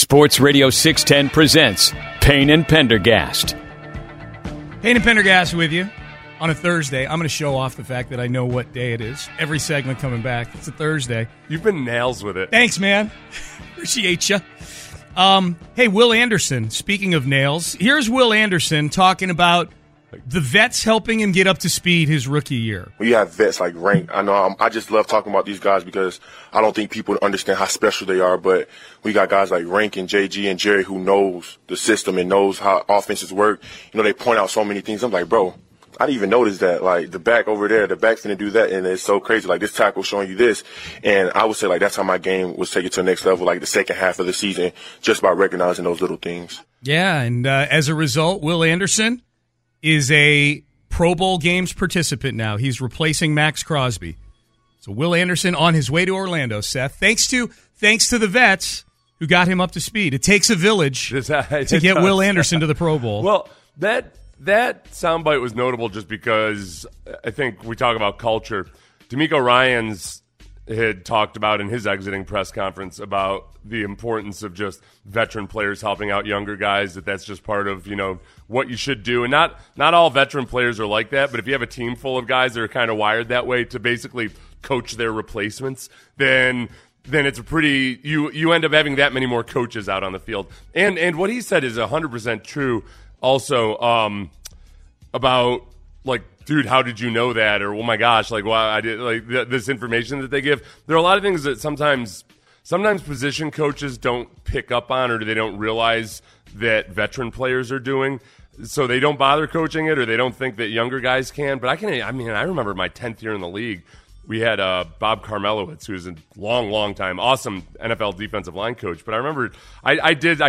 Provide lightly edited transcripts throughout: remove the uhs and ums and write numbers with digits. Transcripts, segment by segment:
Sports Radio 610 presents Payne and Pendergast. Payne and Pendergast with you on a Thursday. I'm going to show off the fact that I know what day it is. Every segment coming back, it's a Thursday. You've been nails with it. Thanks, man. Appreciate you. Hey, Will Anderson, speaking of nails, here's Will Anderson talking about the vets helping him get up to speed his rookie year. We have vets like Rank. I know I just love talking about these guys because I don't think people understand how special they are, but we got guys like Rank and JG and Jerry who knows the system and knows how offenses work. You know, they point out so many things. I'm like, bro, I didn't even notice that. Like, the back over there, the back's going to do that, and it's so crazy. Like, this tackle's showing you this. And I would say, like, that's how my game was taken to the next level, like the second half of the season, just by recognizing those little things. Yeah, and as a result, Will Anderson is a Pro Bowl games participant now. He's replacing Maxx Crosby. So Will Anderson on his way to Orlando, Seth. Thanks to the vets who got him up to speed. It takes a village to get Will Anderson to the Pro Bowl. Well, that soundbite was notable just because I think we talk about culture. D'Amico Ryans had talked about in his exiting press conference about the importance of just veteran players helping out younger guys, that's just part of, you know, what you should do. And not all veteran players are like that, but if you have a team full of guys that are kind of wired that way to basically coach their replacements, then it's a pretty, you end up having that many more coaches out on the field. And what he said is 100% true also, about, like, dude, how did you know that? Or, oh my gosh, like, wow, well, I did, like, this information that they give. There are a lot of things that sometimes position coaches don't pick up on, or they don't realize that veteran players are doing. So they don't bother coaching it, or they don't think that younger guys can. But I remember my 10th year in the league, we had Bob Karmelowicz, who's a long, long time, awesome NFL defensive line coach. But I remember I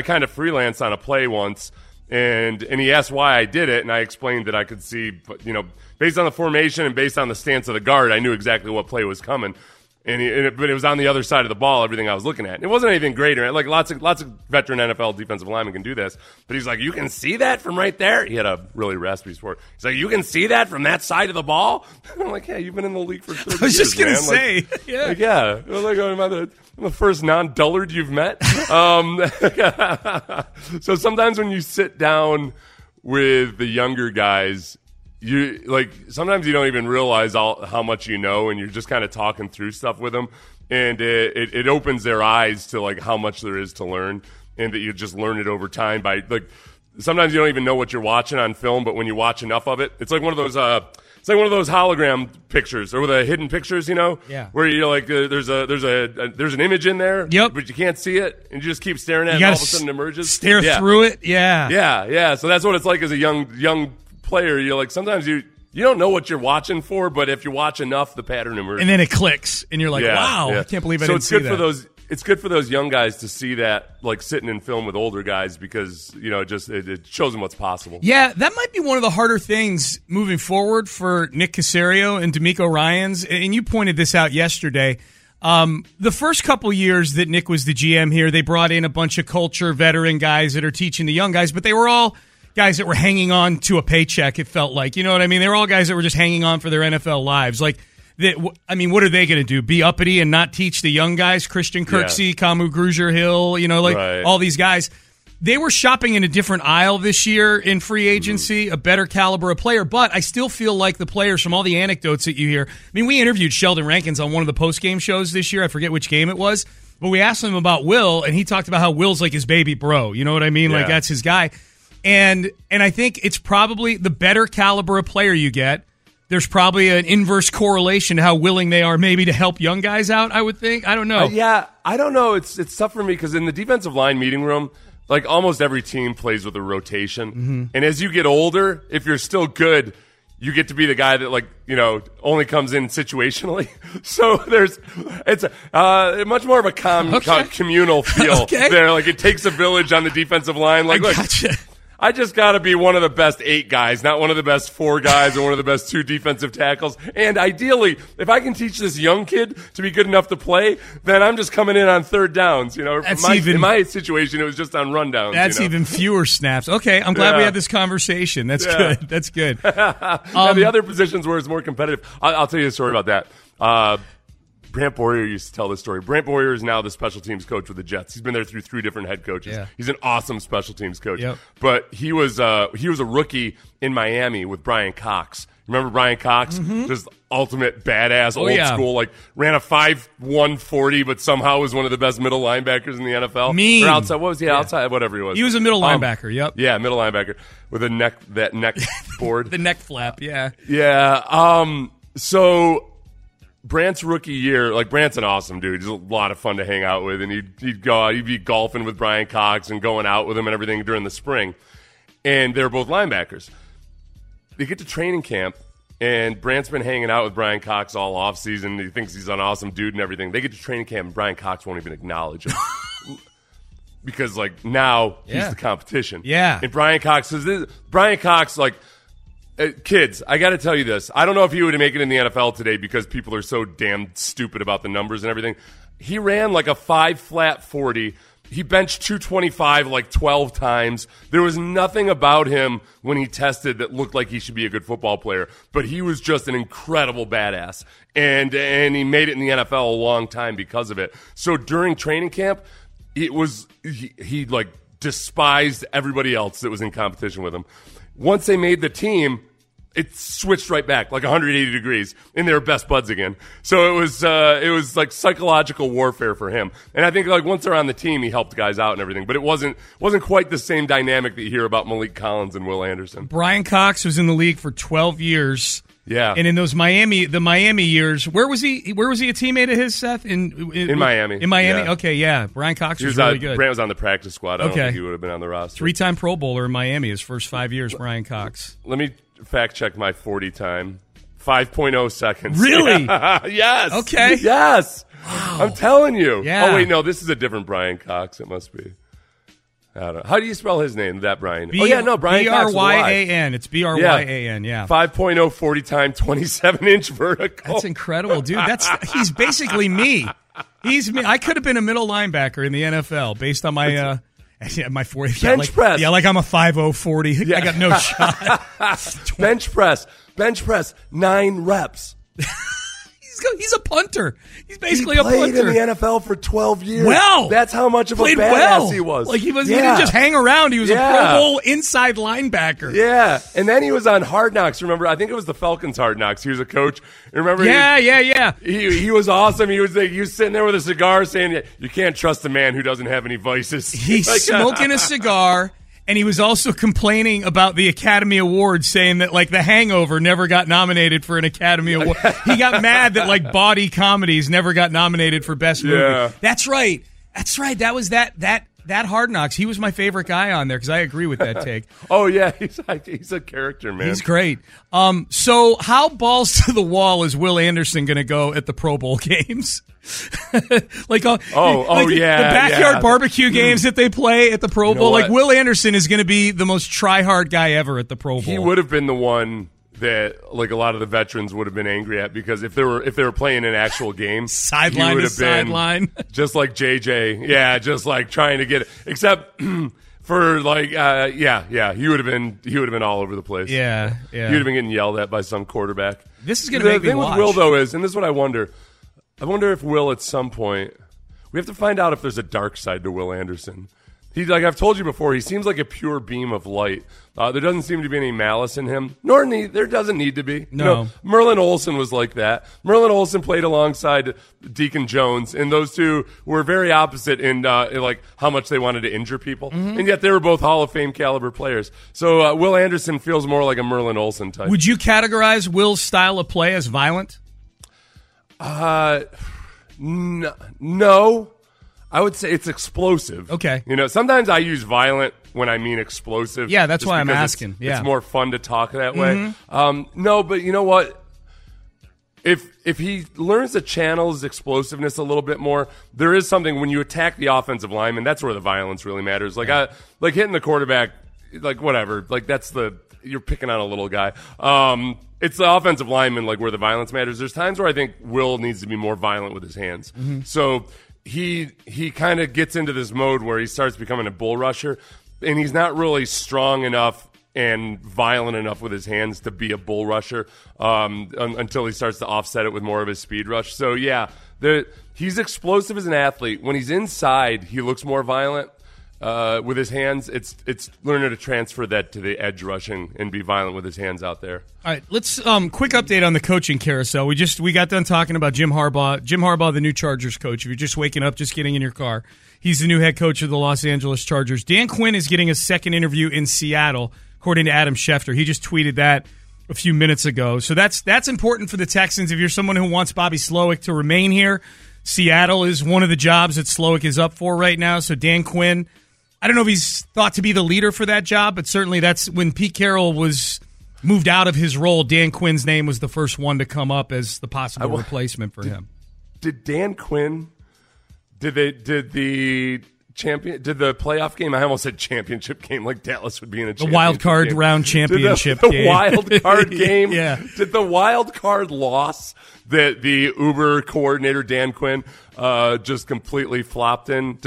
kind of freelanced on a play once. And he asked why I did it, and I explained that I could see, you know, based on the formation and based on the stance of the guard, I knew exactly what play was coming. But it was on the other side of the ball, everything I was looking at. And it wasn't anything greater. Like, lots of veteran NFL defensive linemen can do this. But he's like, you can see that from right there? He had a really raspy sport. He's like, you can see that from that side of the ball? And I'm like, yeah, you've been in the league for 30 years, I was just going to say. Like, yeah. Like, yeah. I was like, I'm the first non-dullard you've met. So sometimes when you sit down with the younger guys, you, like, sometimes you don't even realize how much you know, and you're just kind of talking through stuff with them, and it opens their eyes to, like, how much there is to learn, and that you just learn it over time by, like, sometimes you don't even know what you're watching on film, but when you watch enough of it, it's like one of those hologram pictures or the hidden pictures, you know, yeah, where you're like, there's an image in there, yep, but you can't see it, and you just keep staring at it, and all of a sudden it emerges. Stare through it, yeah. So that's what it's like as a young player. You're like, sometimes you don't know what you're watching for, but if you watch enough, the pattern emerges, and then it clicks, and you're like, wow, I can't believe I didn't see that. So it's good for those. It's good for those young guys to see that, like, sitting in film with older guys, because, you know, it shows them what's possible. Yeah, that might be one of the harder things moving forward for Nick Caserio and D'Amico Ryans. And you pointed this out yesterday. The first couple years that Nick was the GM here, they brought in a bunch of culture veteran guys that are teaching the young guys, but they were all guys that were hanging on to a paycheck, it felt like. You know what I mean? They were all guys that were just hanging on for their NFL lives. Like, what are they going to do? Be uppity and not teach the young guys? Christian Kirksey, Kamu Gruger-Hill, you know, like, right, all these guys. They were shopping in a different aisle this year in free agency, a better caliber of player, but I still feel like the players, from all the anecdotes that you hear, I mean, we interviewed Sheldon Rankins on one of the post-game shows this year. I forget which game it was, but we asked him about Will, and he talked about how Will's like his baby bro. You know what I mean? Yeah. Like, that's his guy. And I think it's probably the better caliber of player you get. There's probably an inverse correlation to how willing they are maybe to help young guys out, I would think. I don't know. I don't know. It's tough for me because in the defensive line meeting room, like, almost every team plays with a rotation. Mm-hmm. And as you get older, if you're still good, you get to be the guy that, like, you know, only comes in situationally. So it's much more of a communal feel there. Like, it takes a village on the defensive line. Like, gotcha. I just got to be one of the best 8 guys, not one of the best 4 guys or one of the best 2 defensive tackles. And ideally, if I can teach this young kid to be good enough to play, then I'm just coming in on third downs. You know, in my situation, it was just on rundowns. That's, you know, even fewer snaps. Okay, I'm glad we had this conversation. That's good. That's good. Now, the other positions where it's more competitive, I'll tell you a story about that. Brant Boyer used to tell this story. Brant Boyer is now the special teams coach with the Jets. He's been there through 3 different head coaches. Yeah. He's an awesome special teams coach. Yep. But he was a rookie in Miami with Brian Cox. Remember Brian Cox? Mm-hmm. Just ultimate badass, old school, like ran a 5.140, but somehow was one of the best middle linebackers in the NFL. Mean. Or outside. What was he? Yeah. Outside, whatever he was. He was a middle linebacker, yep. Yeah, middle linebacker with a neck board. The neck flap, yeah. Yeah. So Brant's rookie year, like Brant's an awesome dude. He's a lot of fun to hang out with, and he'd go out, he'd be golfing with Brian Cox and going out with him and everything during the spring. And they're both linebackers. They get to training camp, and Brant's been hanging out with Brian Cox all offseason. He thinks he's an awesome dude and everything. They get to training camp, and Brian Cox won't even acknowledge him. Because, like, now he's the competition. Yeah. And Brian Cox says this. Brian Cox, like, kids, I got to tell you this. I don't know if he would make it in the NFL today because people are so damn stupid about the numbers and everything. He ran, like, a 5.40. He benched 225 like 12 times. There was nothing about him when he tested that looked like he should be a good football player, but he was just an incredible badass. And he made it in the NFL a long time because of it. So during training camp, he like despised everybody else that was in competition with him. Once they made the team, it switched right back, like 180 degrees, and they were best buds again. So it was like psychological warfare for him. And I think like once they're on the team, he helped guys out and everything. But it wasn't quite the same dynamic that you hear about Malik Collins and Will Anderson. Brian Cox was in the league for 12 years. Yeah, and in those Miami years, where was he a teammate of his, Seth? In Miami. In Miami, yeah. Okay, yeah. Brian Cox was really good. Brant was on the practice squad. I don't think he would have been on the roster. 3-time Pro Bowler in Miami his first 5 years, Brian Cox. Let me fact check my 40 time. 5.0 seconds. Really? Yes. Okay. Yes. Wow. I'm telling you. Yeah. Oh, wait, no, this is a different Brian Cox. It must be. I don't know. How do you spell his name, that Brian? Brian Cox. B-R-Y-A-N. It's B-R-Y-A-N, yeah. 5.0 40-time 27-inch vertical. That's incredible, dude. He's basically me. He's me. I could have been a middle linebacker in the NFL based on my my 40. Bench press. Yeah, like I'm a 5.0 40. Yeah. I got no shot. Bench press. 9 reps. He's a punter. He's basically a punter. He played in the NFL for 12 years. Well, that's how much of a badass he was. Like he didn't just hang around. He was a Pro Bowl inside linebacker. Yeah, and then he was on Hard Knocks. Remember, I think it was the Falcons Hard Knocks. He was a coach. Remember? Yeah. He was awesome. He was sitting there with a cigar, saying, "You can't trust a man who doesn't have any vices." He's like, smoking a cigar. And he was also complaining about the Academy Awards, saying that, like, The Hangover never got nominated for an Academy Award. He got mad that, like, body comedies never got nominated for Best Movie. Yeah. That's right. That was that Hard Knocks. He was my favorite guy on there because I agree with that take. Oh, yeah. He's a character, man. He's great. So how balls to the wall is Will Anderson going to go at the Pro Bowl games? The backyard barbecue games that they play at the Pro Bowl. Like, Will Anderson is going to be the most try-hard guy ever at the Pro Bowl. He would have been the one that, like, a lot of the veterans would have been angry at, because if they were playing an actual game, sideline to sideline, just like JJ, just like trying to get it. Except for like, he would have been all over the place. Yeah, he would have been getting yelled at by some quarterback. This is going to make me watch. The thing with Will though is, and this is what I wonder. I wonder if Will at some point, we have to find out if there's a dark side to Will Anderson. He's like, I've told you before, he seems like a pure beam of light. There doesn't seem to be any malice in him, there doesn't need to be. No. You know, Merlin Olsen was like that. Merlin Olsen played alongside Deacon Jones, and those two were very opposite in like how much they wanted to injure people, and yet they were both Hall of Fame caliber players. So Will Anderson feels more like a Merlin Olsen type. Would you categorize Will's style of play as violent? No, I would say it's explosive. Okay. You know, sometimes I use violent when I mean explosive. Yeah, that's why I'm asking. It's more fun to talk that way. No, but you know what? If he learns to channel his explosiveness a little bit more, there is something when you attack the offensive lineman, that's where the violence really matters. Like like hitting the quarterback, like whatever, like you're picking on a little guy. It's the offensive lineman, like, where the violence matters. There's times where I think Will needs to be more violent with his hands. Mm-hmm. So he kind of gets into this mode where he starts becoming a bull rusher, and he's not really strong enough and violent enough with his hands to be a bull rusher until he starts to offset it with more of his speed rush. So, yeah, He's explosive as an athlete. When he's inside, he looks more violent. With his hands, it's learning to transfer that to the edge rush and be violent with his hands out there. All right, let's quick update on the coaching carousel. We got done talking about Jim Harbaugh. Jim Harbaugh, the new Chargers coach. If you're just waking up, just getting in your car, he's the new head coach of the Los Angeles Chargers. Dan Quinn is getting a second interview in Seattle, according to Adam Schefter. He just tweeted that a few minutes ago. So that's important for the Texans. If you're someone who wants Bobby Slowick to remain here, Seattle is one of the jobs that Slowick is up for right now. So Dan Quinn, I don't know if he's thought to be the leader for that job, but certainly that's when Pete Carroll was moved out of his role. Dan Quinn's name was the first one to come up as the possible replacement for him. Did Dan Quinn? Did the playoff game? I almost said championship game, like Dallas would be in a championship. The wild card game. Round championship did the game. The wild card game. Yeah. Did the wild card loss that the Uber coordinator Dan Quinn just completely flopped in?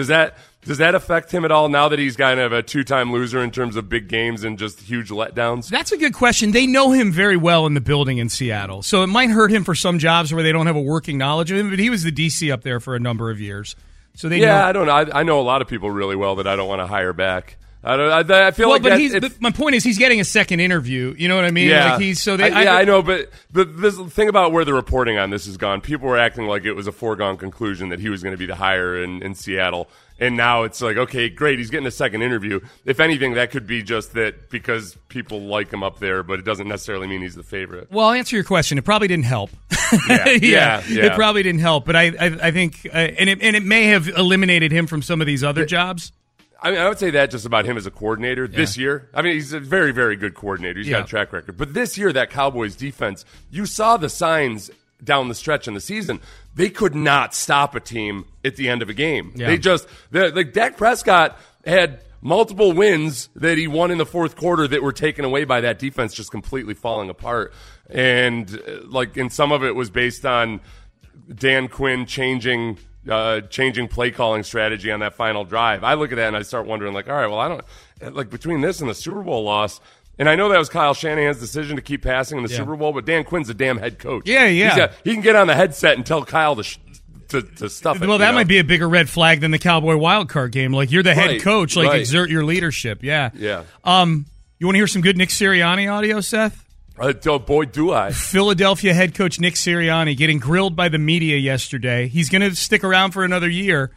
Does that affect him at all now that he's kind of a two-time loser in terms of big games and just huge letdowns? That's a good question. They know him very well in the building in Seattle, so it might hurt him for some jobs where they don't have a working knowledge of him, but he was the DC up there for a number of years. So they know. I don't know. I know a lot of people really well that I don't want to hire back. My point is he's getting a second interview. You know what I mean? Yeah, I know. But the thing about where the reporting on this has gone, people were acting like it was a foregone conclusion that he was going to be the hire in Seattle. And now it's like, okay, great, he's getting a second interview. If anything, that could be just that because people like him up there, but it doesn't necessarily mean he's the favorite. Well, I'll answer your question. It probably didn't help. Yeah. It probably didn't help. But I think and it may have eliminated him from some of these other jobs. I mean, I would say that just about him as a coordinator this year. I mean, he's a very, very good coordinator. He's got a track record. But this year, that Cowboys defense, you saw the signs down the stretch in the season. They could not stop a team at the end of a game. Yeah. Like Dak Prescott had multiple wins that he won in the fourth quarter that were taken away by that defense just completely falling apart. And some of it was based on Dan Quinn changing play calling strategy on that final drive. I look at that and I start wondering, like, all right, well, I don't like between this and the Super Bowl loss. And I know that was Kyle Shanahan's decision to keep passing in the Super Bowl, but Dan Quinn's a damn head coach. Yeah. He can get on the headset and tell Kyle to stuff it. Well, that might be a bigger red flag than the Cowboy wildcard game. Like, you're the head coach. Like, exert your leadership. Yeah. You want to hear some good Nick Sirianni audio, Seth? Boy, do I. Philadelphia head coach Nick Sirianni getting grilled by the media yesterday. He's going to stick around for another year.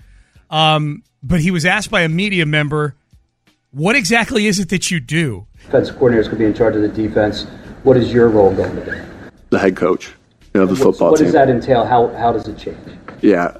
But he was asked by a media member, what exactly is it that you do? Defensive coordinators could be in charge of the defense. What is your role going to be? The head coach of the football team. What does that entail? How does it change? Yeah,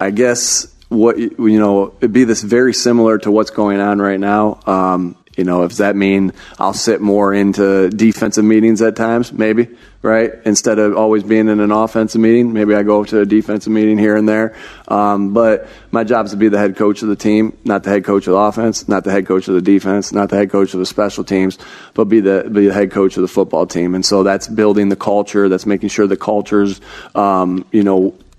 I guess it'd be this very similar to what's going on right now. If that mean I'll sit more into defensive meetings at times, maybe, right? Instead of always being in an offensive meeting, maybe I go to a defensive meeting here and there. But my job is to be the head coach of the team, not the head coach of the offense, not the head coach of the defense, not the head coach of the special teams, but be the head coach of the football team. And so that's building the culture. That's making sure the culture's,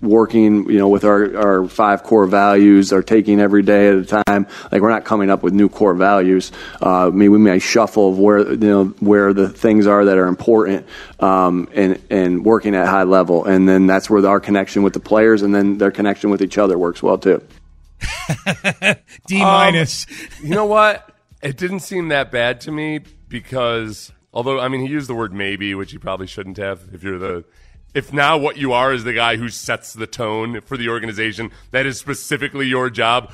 working, with our five core values, are taking every day at a time. Like, we're not coming up with new core values. We may shuffle where the things are that are important, and working at high level. And then that's where our connection with the players and then their connection with each other works well too. D minus. You know what? It didn't seem that bad to me because, although, I mean, he used the word maybe, which he probably shouldn't have. If now what you are is the guy who sets the tone for the organization, that is specifically your job,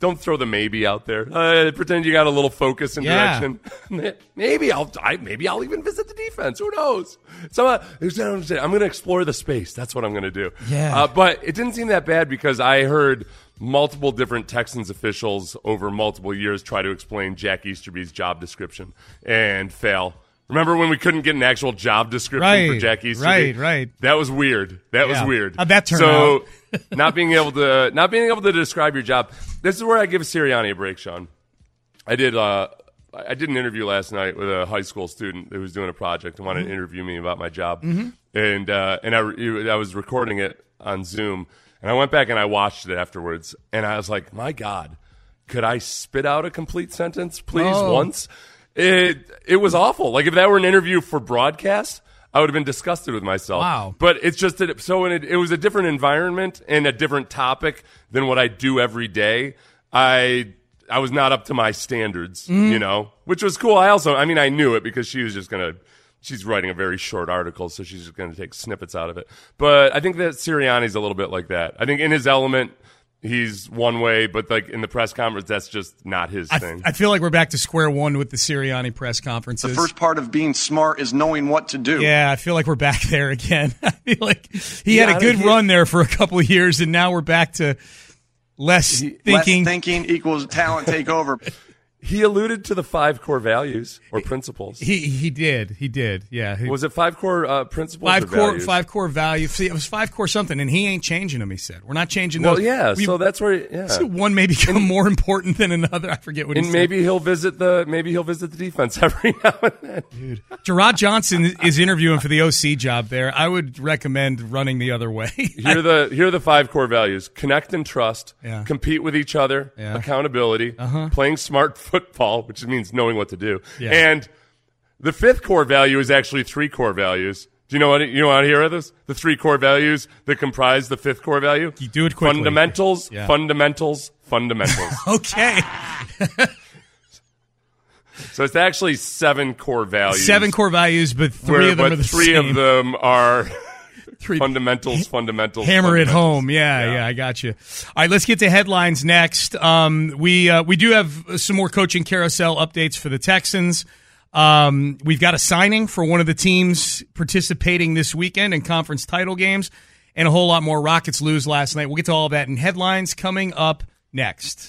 don't throw the maybe out there. Pretend you got a little focus and direction. Maybe I'll even visit the defense. Who knows? So I'm going to explore the space. That's what I'm going to do. Yeah. But it didn't seem that bad because I heard multiple different Texans officials over multiple years try to explain Jack Easterby's job description and fail. Remember when we couldn't get an actual job description for Jack Easterby? Right. That was weird. How'd that turn out? So not being able to describe your job. This is where I give Sirianni a break, Sean. I did an interview last night with a high school student who was doing a project and wanted to interview me about my job. Mm-hmm. And I was recording it on Zoom, and I went back and I watched it afterwards, and I was like, my God, could I spit out a complete sentence, please, once? It was awful. Like, if that were an interview for broadcast, I would have been disgusted with myself. Wow. But it's just that, so it was a different environment and a different topic than what I do every day. I was not up to my standards, you know, which was cool. I knew it because she was just going to, she's writing a very short article, so she's just going to take snippets out of it. But I think that Sirianni's a little bit like that. I think in his element, he's one way, but like in the press conference, that's just not his thing. I feel like we're back to square one with the Sirianni press conferences. The first part of being smart is knowing what to do. Yeah, I feel like we're back there again. I feel like he had a good run there for a couple of years, and now we're back to... Less thinking equals talent takeover. He alluded to the five core values or principles. He did. Yeah. Was it five core principles? Five core values. See, it was five core something, and he ain't changing them. He said, "We're not changing those." Well, yeah. So that's where. Yeah. So one may become more important than another. I forget what he said. And maybe he'll visit the defense every now and then. Dude, Jerrod Johnson is interviewing for the OC job there. I would recommend running the other way. Here are the five core values: connect and trust, compete with each other, accountability, playing smart football, which means knowing what to do. Yeah. And the fifth core value is actually three core values. Do you know what I hear of this? The three core values that comprise the fifth core value. You do it quickly. Fundamentals. Okay. So it's actually seven core values. But three of them are Fundamentals. Hammer it home. Yeah, I got you. All right, let's get to headlines next. We do have some more coaching carousel updates for the Texans. We've got a signing for one of the teams participating this weekend in conference title games and a whole lot more. Rockets lose last night. We'll get to all of that in headlines coming up next.